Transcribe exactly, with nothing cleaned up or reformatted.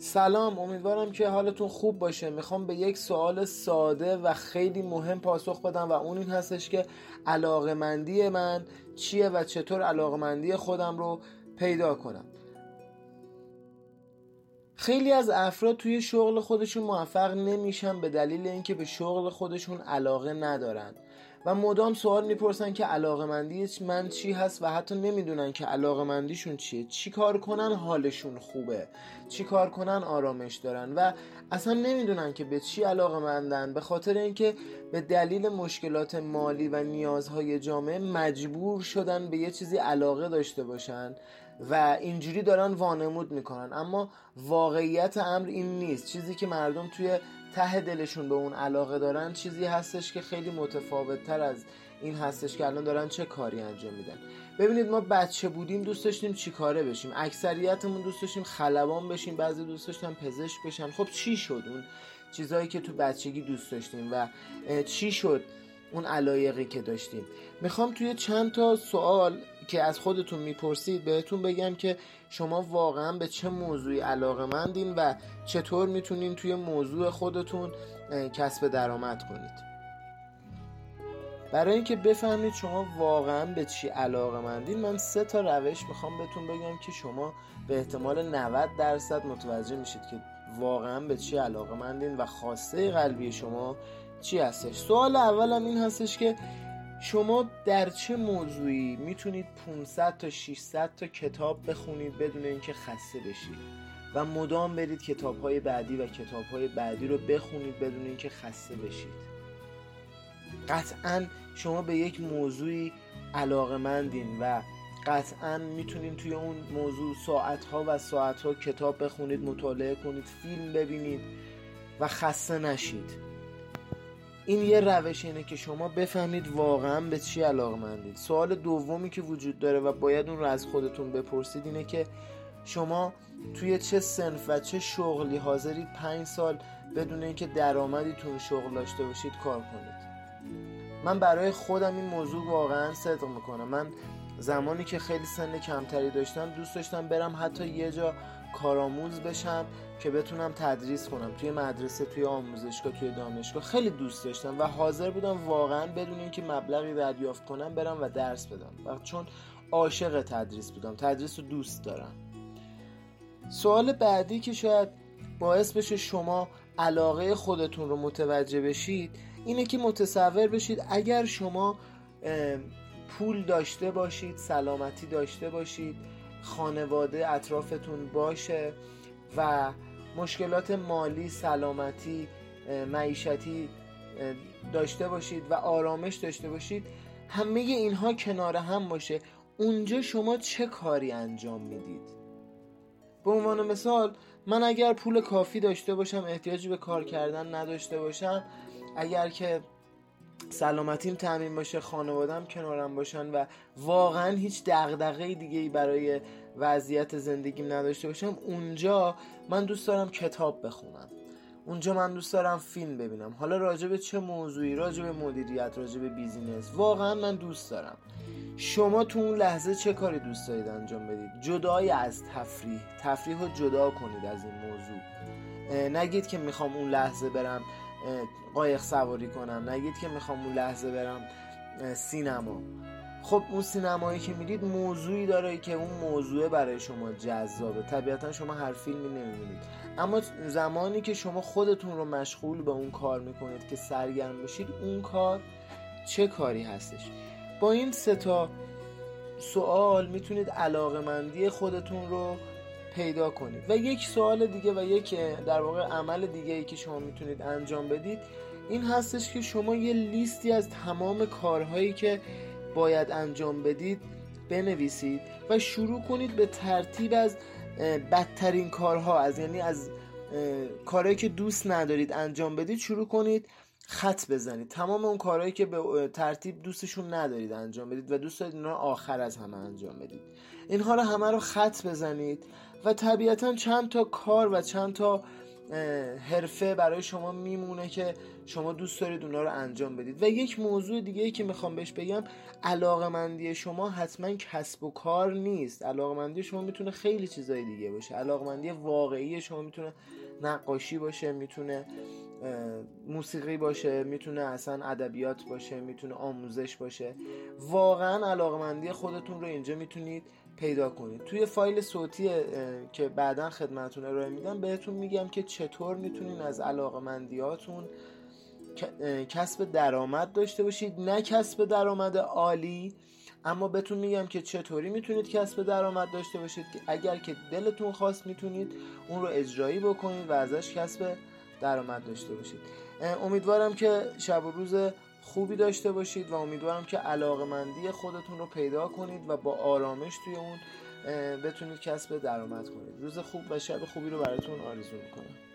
سلام، امیدوارم که حالتون خوب باشه. میخوام به یک سوال ساده و خیلی مهم پاسخ بدم و اون این هستش که علاقمندی من چیه و چطور علاقمندی خودم رو پیدا کنم. خیلی از افراد توی شغل خودشون موفق نمیشن به دلیل اینکه به شغل خودشون علاقه ندارن و مدام سوال میپرسن که علاقمندی من چی هست و حتی نمیدونن که علاقمندیشون چیه، چی کار کنن حالشون خوبه، چی کار کنن آرامش دارن و اصلا نمیدونن که به چی علاقمندن، به خاطر اینکه به دلیل مشکلات مالی و نیازهای جامعه مجبور شدن به یه چیزی علاقه داشته باشن و اینجوری دارن وانمود میکنن. اما واقعیت امر این نیست. چیزی که مردم توی ته دلشون به اون علاقه دارن چیزی هستش که خیلی متفاوت تر از این هستش که الان دارن چه کاری انجام میدن. ببینید، ما بچه بودیم دوست داشتیم چی کاره بشیم، اکثریتمون دوست داشتیم خلبان بشیم، بعضی دوست داشتن پزشک بشن. خب چی شد اون چیزایی که تو بچگی دوست داشتیم و چی شد اون علایقی که داشتیم؟ میخوام توی چند تا سوال که از خودتون میپرسید بهتون بگم که شما واقعا به چه موضوعی علاقه‌مندین و چطور میتونین توی موضوع خودتون کسب درآمد کنید. برای اینکه بفهمید شما واقعا به چی علاقه‌مندین، من سه تا روش میخوام بهتون بگم که شما به احتمال نود درصد متوجه میشید که واقعا به چی علاقه‌مندین و خواسته قلبی شما چی هستش. سوال اولم این هستش که شما در چه موضوعی میتونید پانصد تا ششصد تا کتاب بخونید بدون اینکه خسته بشید و مدام برید کتاب‌های بعدی و کتاب‌های بعدی رو بخونید بدون اینکه خسته بشید؟ قطعاً شما به یک موضوعی علاقه‌مندین و قطعاً میتونید توی اون موضوع ساعت‌ها و ساعت‌ها کتاب بخونید، مطالعه کنید، فیلم ببینید و خسته نشید. این یه روش اینه که شما بفهمید واقعا به چی علاقه‌مندید. سوال دومی که وجود داره و باید اون رو از خودتون بپرسید اینه که شما توی چه صنف و چه شغلی حاضرید پنج سال بدون اینکه درآمدی تو شغل داشته باشید کار کنید. من برای خودم این موضوع واقعا صدق میکنم. من زمانی که خیلی سن کمتری داشتم دوست داشتم برم حتی یه جا کارآموز بشم که بتونم تدریس کنم، توی مدرسه، توی آموزشگاه، توی دانشگاه. خیلی دوست داشتم و حاضر بودم واقعا بدون اینکه مبلغی دریافت کنم برم و درس بدم و چون عاشق تدریس بودم، تدریس رو دوست دارم. سوال بعدی که شاید باعث بشه شما علاقه خودتون رو متوجه بشید اینه که متصور بشید اگر شما پول داشته باشید، سلامتی داشته باشید، خانواده اطرافتون باشه و مشکلات مالی، سلامتی، معیشتی داشته باشید و آرامش داشته باشید، همه اینها کنار هم باشه، اونجا شما چه کاری انجام میدید؟ به عنوان مثال، من اگر پول کافی داشته باشم، احتیاجی به کار کردن نداشته باشم، اگر که سلامتیم تامین باشه، خانوادم کنارم باشن و واقعا هیچ دغدغه دیگه‌ای برای وضعیت زندگیم نداشته باشم، اونجا من دوست دارم کتاب بخونم، اونجا من دوست دارم فیلم ببینم. حالا راجع به چه موضوعی؟ راجع به مدیریت، راجع به بیزینس، واقعا من دوست دارم. شما تو اون لحظه چه کاری دوست دارید انجام بدید؟ جدای از تفریح، تفریح رو جدا کنید از این موضوع. نگید که میخوام اون لحظه برم قایق سواری کنم، نگید که میخوام اون لحظه برم سینما. خب اون سینمایی که میرید موضوعی داره که اون موضوع برای شما جذابه، طبیعتا شما هر فیلمی نمیبینید. اما زمانی که شما خودتون رو مشغول به اون کار میکنید که سرگرم بشید، اون کار چه کاری هستش؟ با این سه تا سوال میتونید علاقه‌مندی خودتون رو پیدا کنید. و یک سوال دیگه و یک در واقع عمل دیگه ای که شما میتونید انجام بدید این هستش که شما یه لیستی از تمام کارهایی که باید انجام بدید بنویسید و شروع کنید به ترتیب از بدترین کارها، از یعنی از کارهایی که دوست ندارید انجام بدید شروع کنید خط بزنید. تمام اون کارهایی که به ترتیب دوستشون ندارید انجام بدید و دوست دارید اونا آخر از همه انجام بدید، اینها رو همه رو خط بزنید و طبیعتاً چند تا کار و چند تا حرفه برای شما میمونه که شما دوست دارید اونا رو انجام بدید. و یک موضوع دیگه که میخوام بهش بگم، علاقمندی شما حتما کسب و کار نیست. علاقمندی شما میتونه خیلی چیزای دیگه باشه. علاقمندی واقعی شما میتونه نقاشی باشه، میتونه موسیقی باشه، میتونه اصلا ادبیات باشه، میتونه آموزش باشه. واقعا علاقمندی خودتون رو اینجا میتونید پیدا کنید. توی فایل صوتی که بعداً خدمتتون ارائه میدم بهتون میگم که چطور میتونین از علاقمندیاتون کسب درآمد داشته باشید، نه کسب درآمد عالی، اما بهتون میگم که چطوری میتونید کسب درآمد داشته باشید که اگر که دلتون خواست میتونید اون رو اجرایی بکنید و ازش کسب درآمد داشته باشید. امیدوارم که شب و روز خوبی داشته باشید و امیدوارم که علاقمندی خودتون رو پیدا کنید و با آرامش توی اون بتونید کسب درآمد کنید. روز خوب و شب خوبی رو براتون آرزو میکنم.